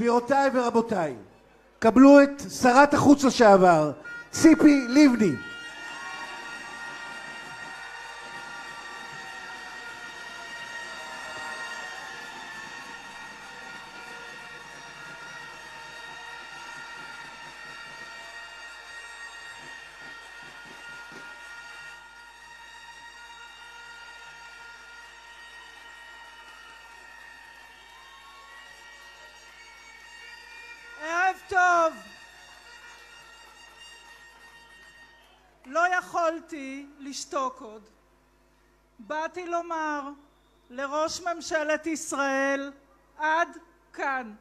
גבירותיי ורבותיי, קבלו את שרת החוץ לשעבר, ציפי לבני. טוב, לא יכולתי לשתוק עוד. באתי לומר לראש ממשלת ישראל, עד כאן.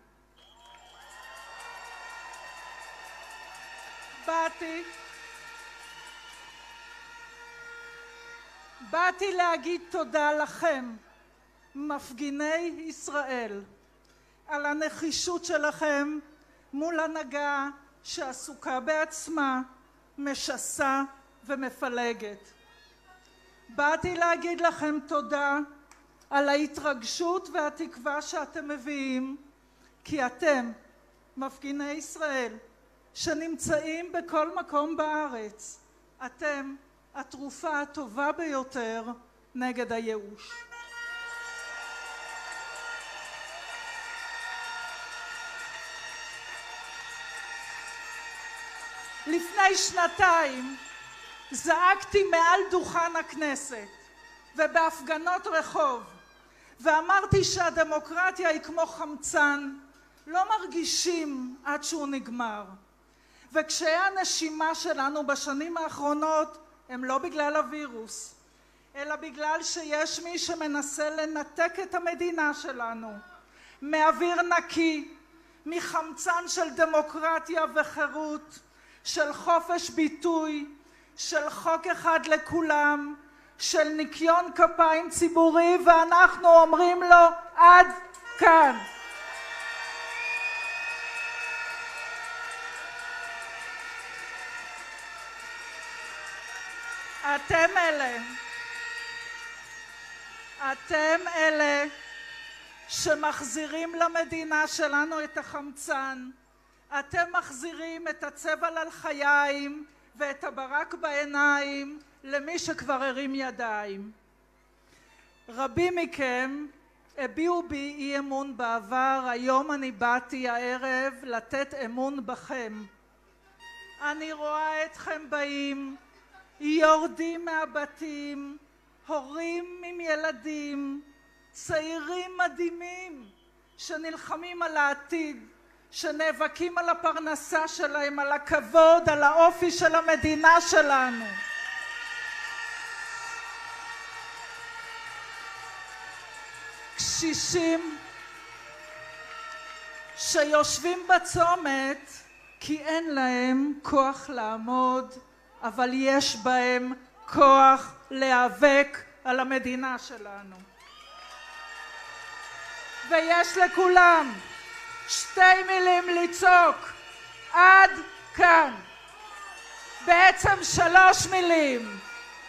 באתי להגיד תודה לכם, מפגיני ישראל, על הנחישות שלכם מול הנהגה שעסוקה בעצמה, משסה ומפלגת. באתי להגיד לכם תודה על ההתרגשות והתקווה שאתם מביאים, כי אתם, מפגיני ישראל, שנמצאים בכל מקום בארץ, אתם התרופה הטובה ביותר נגד הייאוש. לפני שנתיים זעקתי מעל דוכן הכנסת ובהפגנות רחוב ואמרתי שהדמוקרטיה היא כמו חמצן, לא מרגישים עד שהוא נגמר. וקשיי הנשימה שלנו בשנים האחרונות הם לא בגלל הווירוס, אלא בגלל שיש מי שמנסה לנתק את המדינה שלנו מאוויר נקי, מחמצן של דמוקרטיה וחירות, של חופש ביטוי, של חוק אחד לכולם, של ניקיון כפיים ציבורי, ואנחנו אומרים לו עד כאן. אתם אלה שמחזירים למדינה שלנו את החמצן, אתם מחזירים את הצבל על חיים ואת הברק בעיניים למי שכבר הרים ידיים. רבים מכם הביעו בי אי אמון בעבר, היום אני באתי הערב לתת אמון בכם. אני רואה אתכם באים, יורדים מהבתים, הורים עם ילדים, צעירים מדהימים שנלחמים על העתיד, שנאבקים על הפרנסה שלהם, על הכבוד, על האופי של המדינה שלנו. קשישים שיושבים בצומת כי אין להם כוח לעמוד, אבל יש בהם כוח להיאבק על המדינה שלנו. ויש לכולם שתי מילים לצעוק, עד כאן. בעצם שלוש מילים,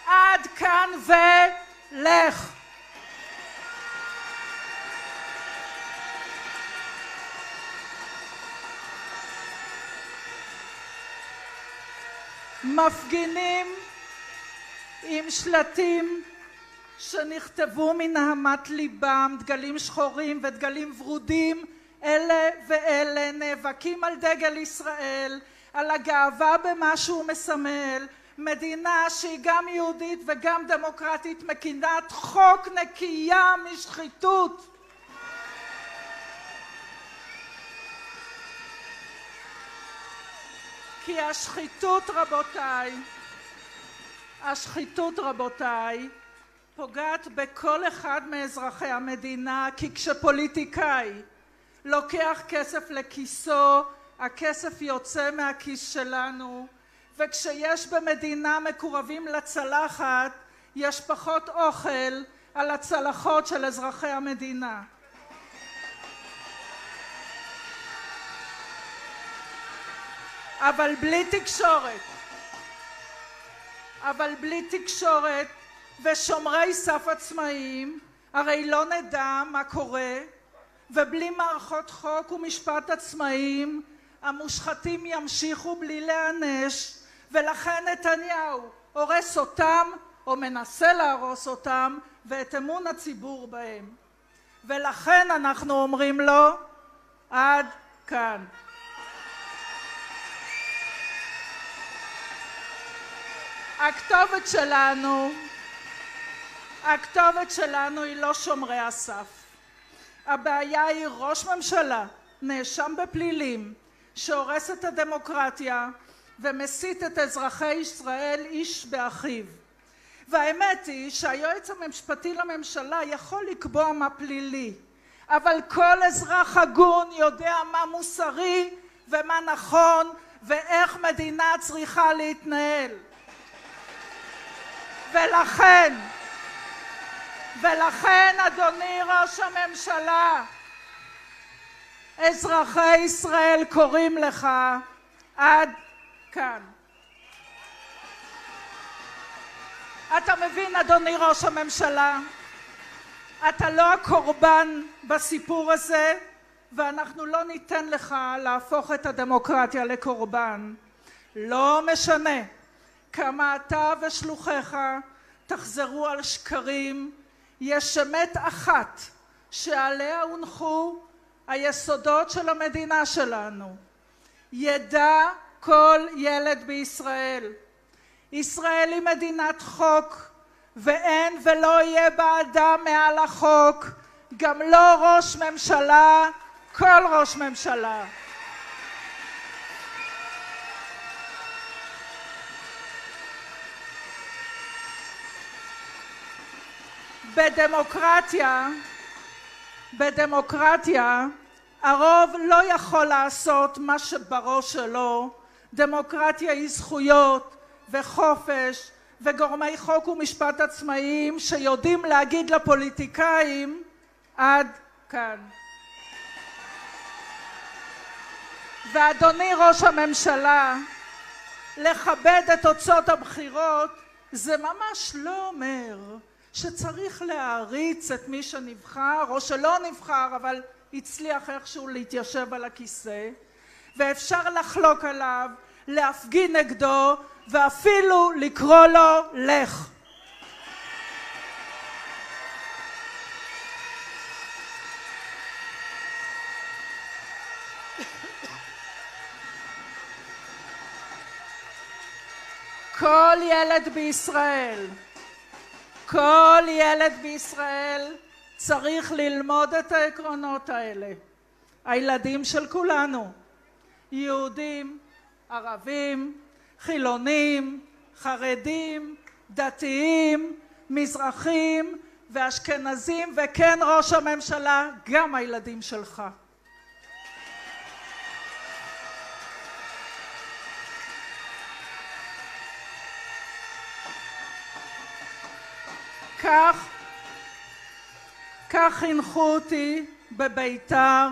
עד כאן ולך. מפגינים עם שלטים שנכתבו מנהמת ליבם, דגלים שחורים ודגלים ורודים, אלה ואלה נאבקים על דגל ישראל, על הגאווה במה שהוא מסמל, מדינה שהיא גם יהודית וגם דמוקרטית, מדינת חוק נקייה משחיתות. כי השחיתות רבותיי, פוגעת בכל אחד מאזרחי המדינה, כי כשפוליטיקאי לוקח כסף לכיסו, הכסף יוצא מהכיס שלנו, וכשיש במדינה מקורבים לצלחת, יש פחות אוכל על הצלחות של אזרחי המדינה. אבל בלי תקשורת ושומרי סף עצמאיים, הרי לא נדע מה קורה, ובלי מערכות חוק ומשפט עצמאיים המושחתים ימשיכו בלי להיענש, ולכן נתניהו הורס אותם או מנסה להרוס אותם ואת אמון הציבור בהם. ולכן אנחנו אומרים לו עד כאן. הכתובת שלנו היא לא שומרי הסף. הבעיה היא ראש ממשלה נאשם בפלילים שהורס את הדמוקרטיה ומסית את אזרחי ישראל איש באחיו. והאמת היא שהיועץ המשפטי לממשלה יכול לקבוע מה פלילי, אבל כל אזרח הגון יודע מה מוסרי ומה נכון ואיך מדינה צריכה להתנהל. ולכן, אדוני ראש הממשלה, אזרחי ישראל קוראים לך עד כאן. אתה מבין, אדוני ראש הממשלה, אתה לא הקורבן בסיפור הזה, ואנחנו לא ניתן לך להפוך את הדמוקרטיה לקורבן. לא משנה כמה אתה ושלוחיך תחזרו על שקרים, יש אמת אחת שעליה הונחו היסודות של המדינה שלנו. ידע כל ילד בישראל, ישראל היא מדינת חוק, ואין ולא יהיה בה אדם מעל החוק, גם לא ראש ממשלה, כל ראש ממשלה. בדמוקרטיה הרוב לא יכול לעשות מה שבראש שלו. דמוקרטיה היא זכויות וחופש וגורמי חוק ומשפט עצמאיים שיודעים להגיד לפוליטיקאים עד כאן. ואדוני ראש הממשלה, לכבד את תוצאות הבחירות זה ממש לא אומר שצריך להעריץ את מי שנבחר או שלא נבחר אבל הצליח איכשהו להתיישב על הכיסא, ואפשר לחלוק עליו, להפגין נגדו ואפילו לקרוא לו לך. כל ילד בישראל צריך ללמוד את העקרונות האלה. הילדים של כולנו, יהודים, ערבים, חילונים, חרדים, דתיים, מזרחים ואשכנזים, וכן ראש הממשלה, גם הילדים שלך. כך חינכו אותי בביתר,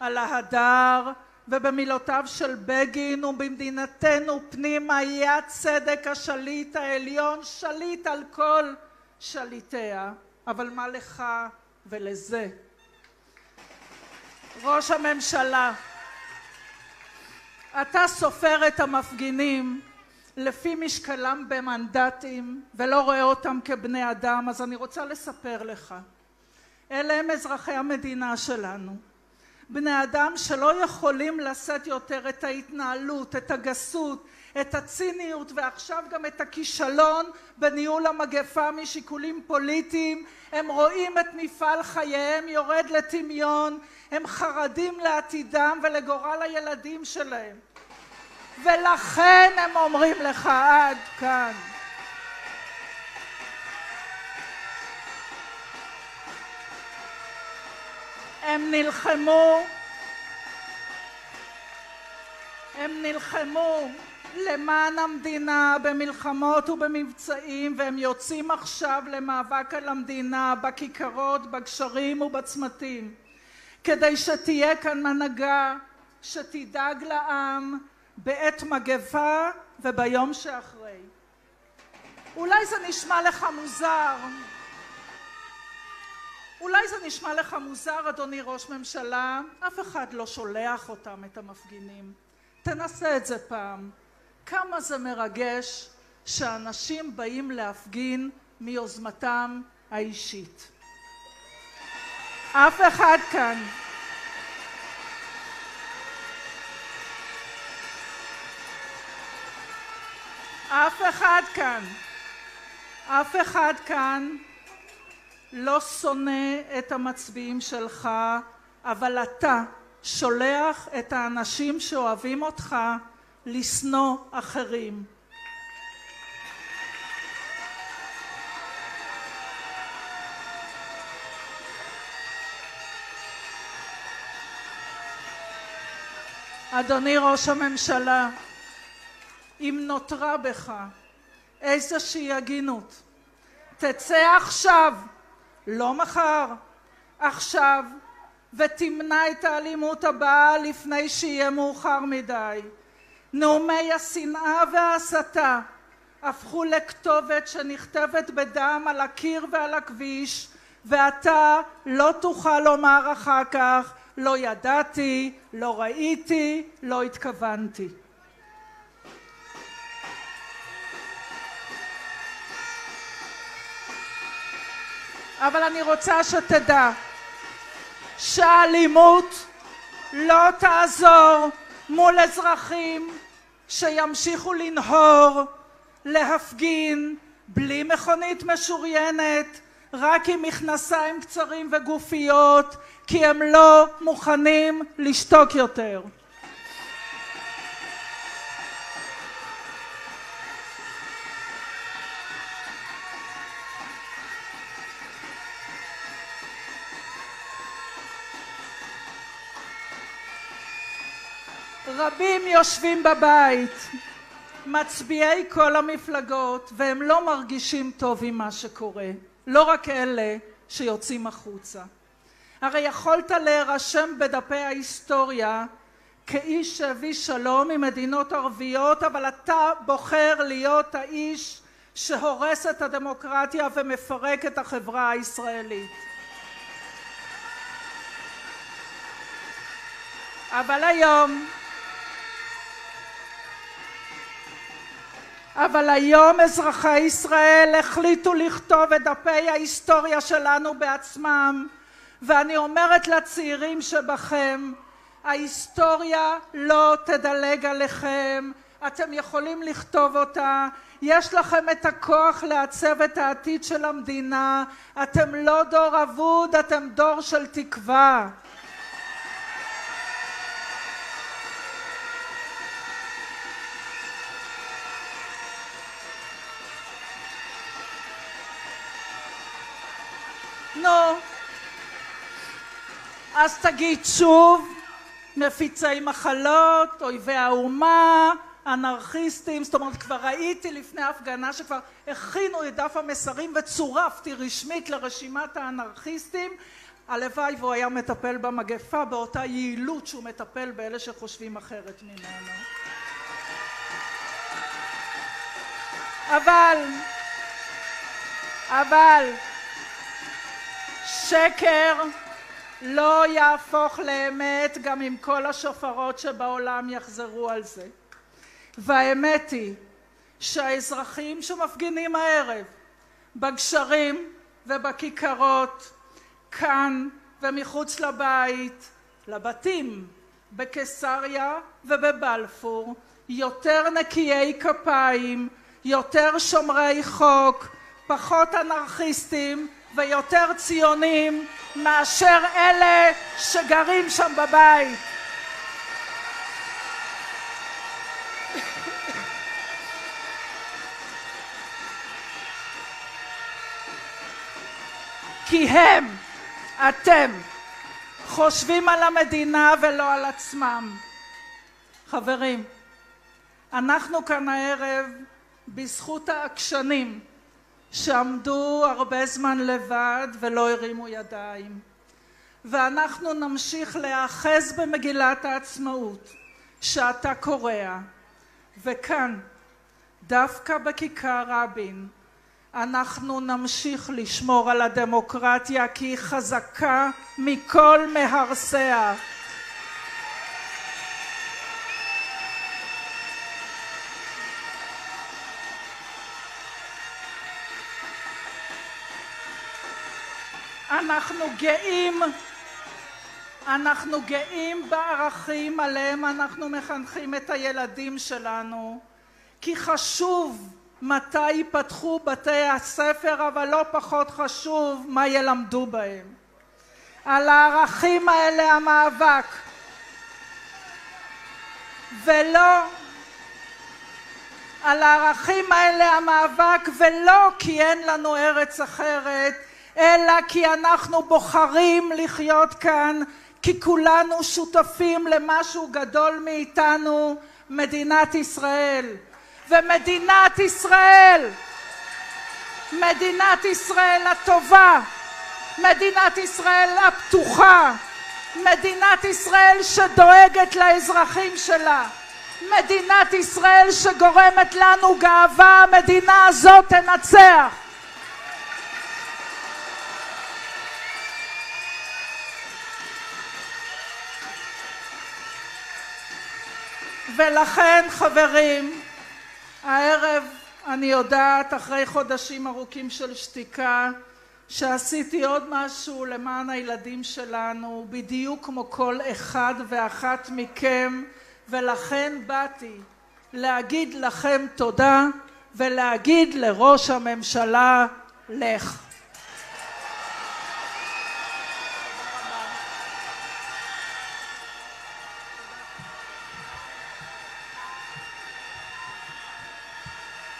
על ההדר, ובמילותיו של בגין, ובמדינתנו פנים היה צדק השליט העליון, שליט על כל שליטיה. אבל מה לך ולזה? ראש הממשלה, אתה סופר את המפגינים לפי משקלם במנדטים ולא רואה אותם כבני אדם, אז אני רוצה לספר לך. אלה הם אזרחי המדינה שלנו. בני אדם שלא יכולים לשאת יותר את ההתנהלות, את הגסות, את הציניות ועכשיו גם את הכישלון בניהול המגפה משיקולים פוליטיים. הם רואים את מפעל חייהם יורד לטמיון, הם חרדים לעתידם ולגורל הילדים שלהם. ולכן הם אומרים לך עד כאן. הם נלחמו למען המדינה במלחמות ובמבצעים, והם יוצאים עכשיו למאבק על המדינה בכיכרות, בגשרים ובצמתים, כדי שתהיה כאן מנהגה שתדאג לעם בעת מגפה וביום שאחרי. אולי זה נשמע לך מוזר, אולי זה נשמע לך מוזר, אדוני ראש ממשלה, אף אחד לא שולח אותם, את המפגינים. תנסה את זה פעם. כמה זה מרגש שאנשים באים להפגין מיוזמתם האישית. אף אחד כאן. אף אחד כאן. אף אחד כאן לא שונא את המצביעים שלך, אבל אתה שולח את האנשים שאוהבים אותך לשנוא אחרים. אדוני ראש הממשלה, אם נותרה בך איזושהי הגינות, תצא עכשיו, לא מחר, עכשיו, ותמנע את האלימות הבאה לפני שיהיה מאוחר מדי. נאומי השנאה וההסתה הפכו לכתובת שנכתבת בדם על הקיר ועל הכביש, ואתה לא תוכל לומר אחר כך, לא ידעתי, לא ראיתי, לא התכוונתי. אבל אני רוצה שתדע שהאלימות לא תעזור מול אזרחים שימשיכו לנהור, להפגין, בלי מכונית משוריינת, רק עם מכנסיים קצרים וגופיות, כי הם לא מוכנים לשתוק יותר. רבים יושבים בבית, מצביעי כל המפלגות, והם לא מרגישים טוב עם מה שקורה. לא רק אלה שיוצאים החוצה. הרי יכולת להירשם בדפי ההיסטוריה כאיש שהביא שלום עם מדינות ערביות, אבל אתה בוחר להיות האיש שהורס את הדמוקרטיה ומפרק את החברה הישראלית. אבל היום אזרחי ישראל החליטו לכתוב את דפי ההיסטוריה שלנו בעצמם, ואני אומרת לצעירים שבכם, ההיסטוריה לא תדלג עליכם, אתם יכולים לכתוב אותה, יש לכם את הכוח לעצב את העתיד של המדינה, אתם לא דור אבוד, אתם דור של תקווה. אז תגיד שוב, מפיצי מחלות, אויבי האומה, אנרכיסטים, זאת אומרת, כבר ראיתי לפני ההפגנה שכבר הכינו את דף המסרים וצורפתי רשמית לרשימת האנרכיסטים. הלוואי והוא היה מטפל במגפה באותה יעילות שהוא מטפל באלה שחושבים אחרת ממנו. אבל שקר לא יהפוך לאמת, גם אם כל השופרות שבעולם יחזרו על זה. והאמת היא שהאזרחים שמפגינים הערב בגשרים ובכיכרות, כאן ומחוץ לבית, לבתים, בקיסריה ובבלפור, יותר נקיי כפיים, יותר שומרי חוק, פחות אנרכיסטים ויותר ציונים מאשר אלה שגרים שם בבית. כי הם, אתם, חושבים על המדינה ולא על עצמם. חברים, אנחנו כאן הערב בזכות העקשנים שעמדו הרבה זמן לבד ולא הרימו ידיים. ואנחנו נמשיך להאחז במגילת העצמאות שאתה קורע. וכאן, דווקא בכיכר רבין, אנחנו נמשיך לשמור על הדמוקרטיה, כי היא חזקה מכל מהרסיה. אנחנו גאים בערכים עליהם אנחנו מחנכים את הילדים שלנו, כי חשוב מתי ייפתחו בתי הספר, אבל לא פחות חשוב מה ילמדו בהם. על הערכים האלה המאבק, ולא כי אין לנו ארץ אחרת, אלא כי אנחנו בוחרים לחיות כאן, כי כולנו שותפים למשהו גדול מאיתנו, מדינת ישראל. ומדינת ישראל הטובה, מדינת ישראל הפתוחה, מדינת ישראל שדואגת לאזרחים שלה, מדינת ישראל שגורמת לנו גאווה, המדינה הזאת תנצח. ולכן, חברים, הערב אני יודעת, אחרי חודשים ארוכים של שתיקה, שעשיתי עוד משהו למען הילדים שלנו, בדיוק כמו כל אחד ואחת מכם, ולכן באתי להגיד לכם תודה, ולהגיד לראש הממשלה, לך.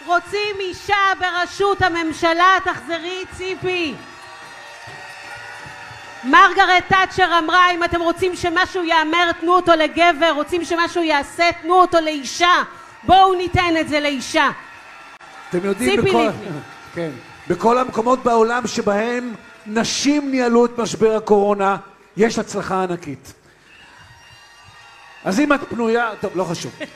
רוצים אישה בראשות הממשלה, תחזרי ציפי. מרגרט טאצ'ר אמרה, אם אתם רוצים שמשהו יאמר, תנו אותו לגבר, רוצים שמשהו יעשה, תנו אותו לאישה. בואו ניתן את זה לאישה. אתם יודעים, בכל המקומות בעולם שבהם נשים ניהלו את משבר הקורונה, יש הצלחה ענקית. אז אם את פנויה, טוב, לא חשוב.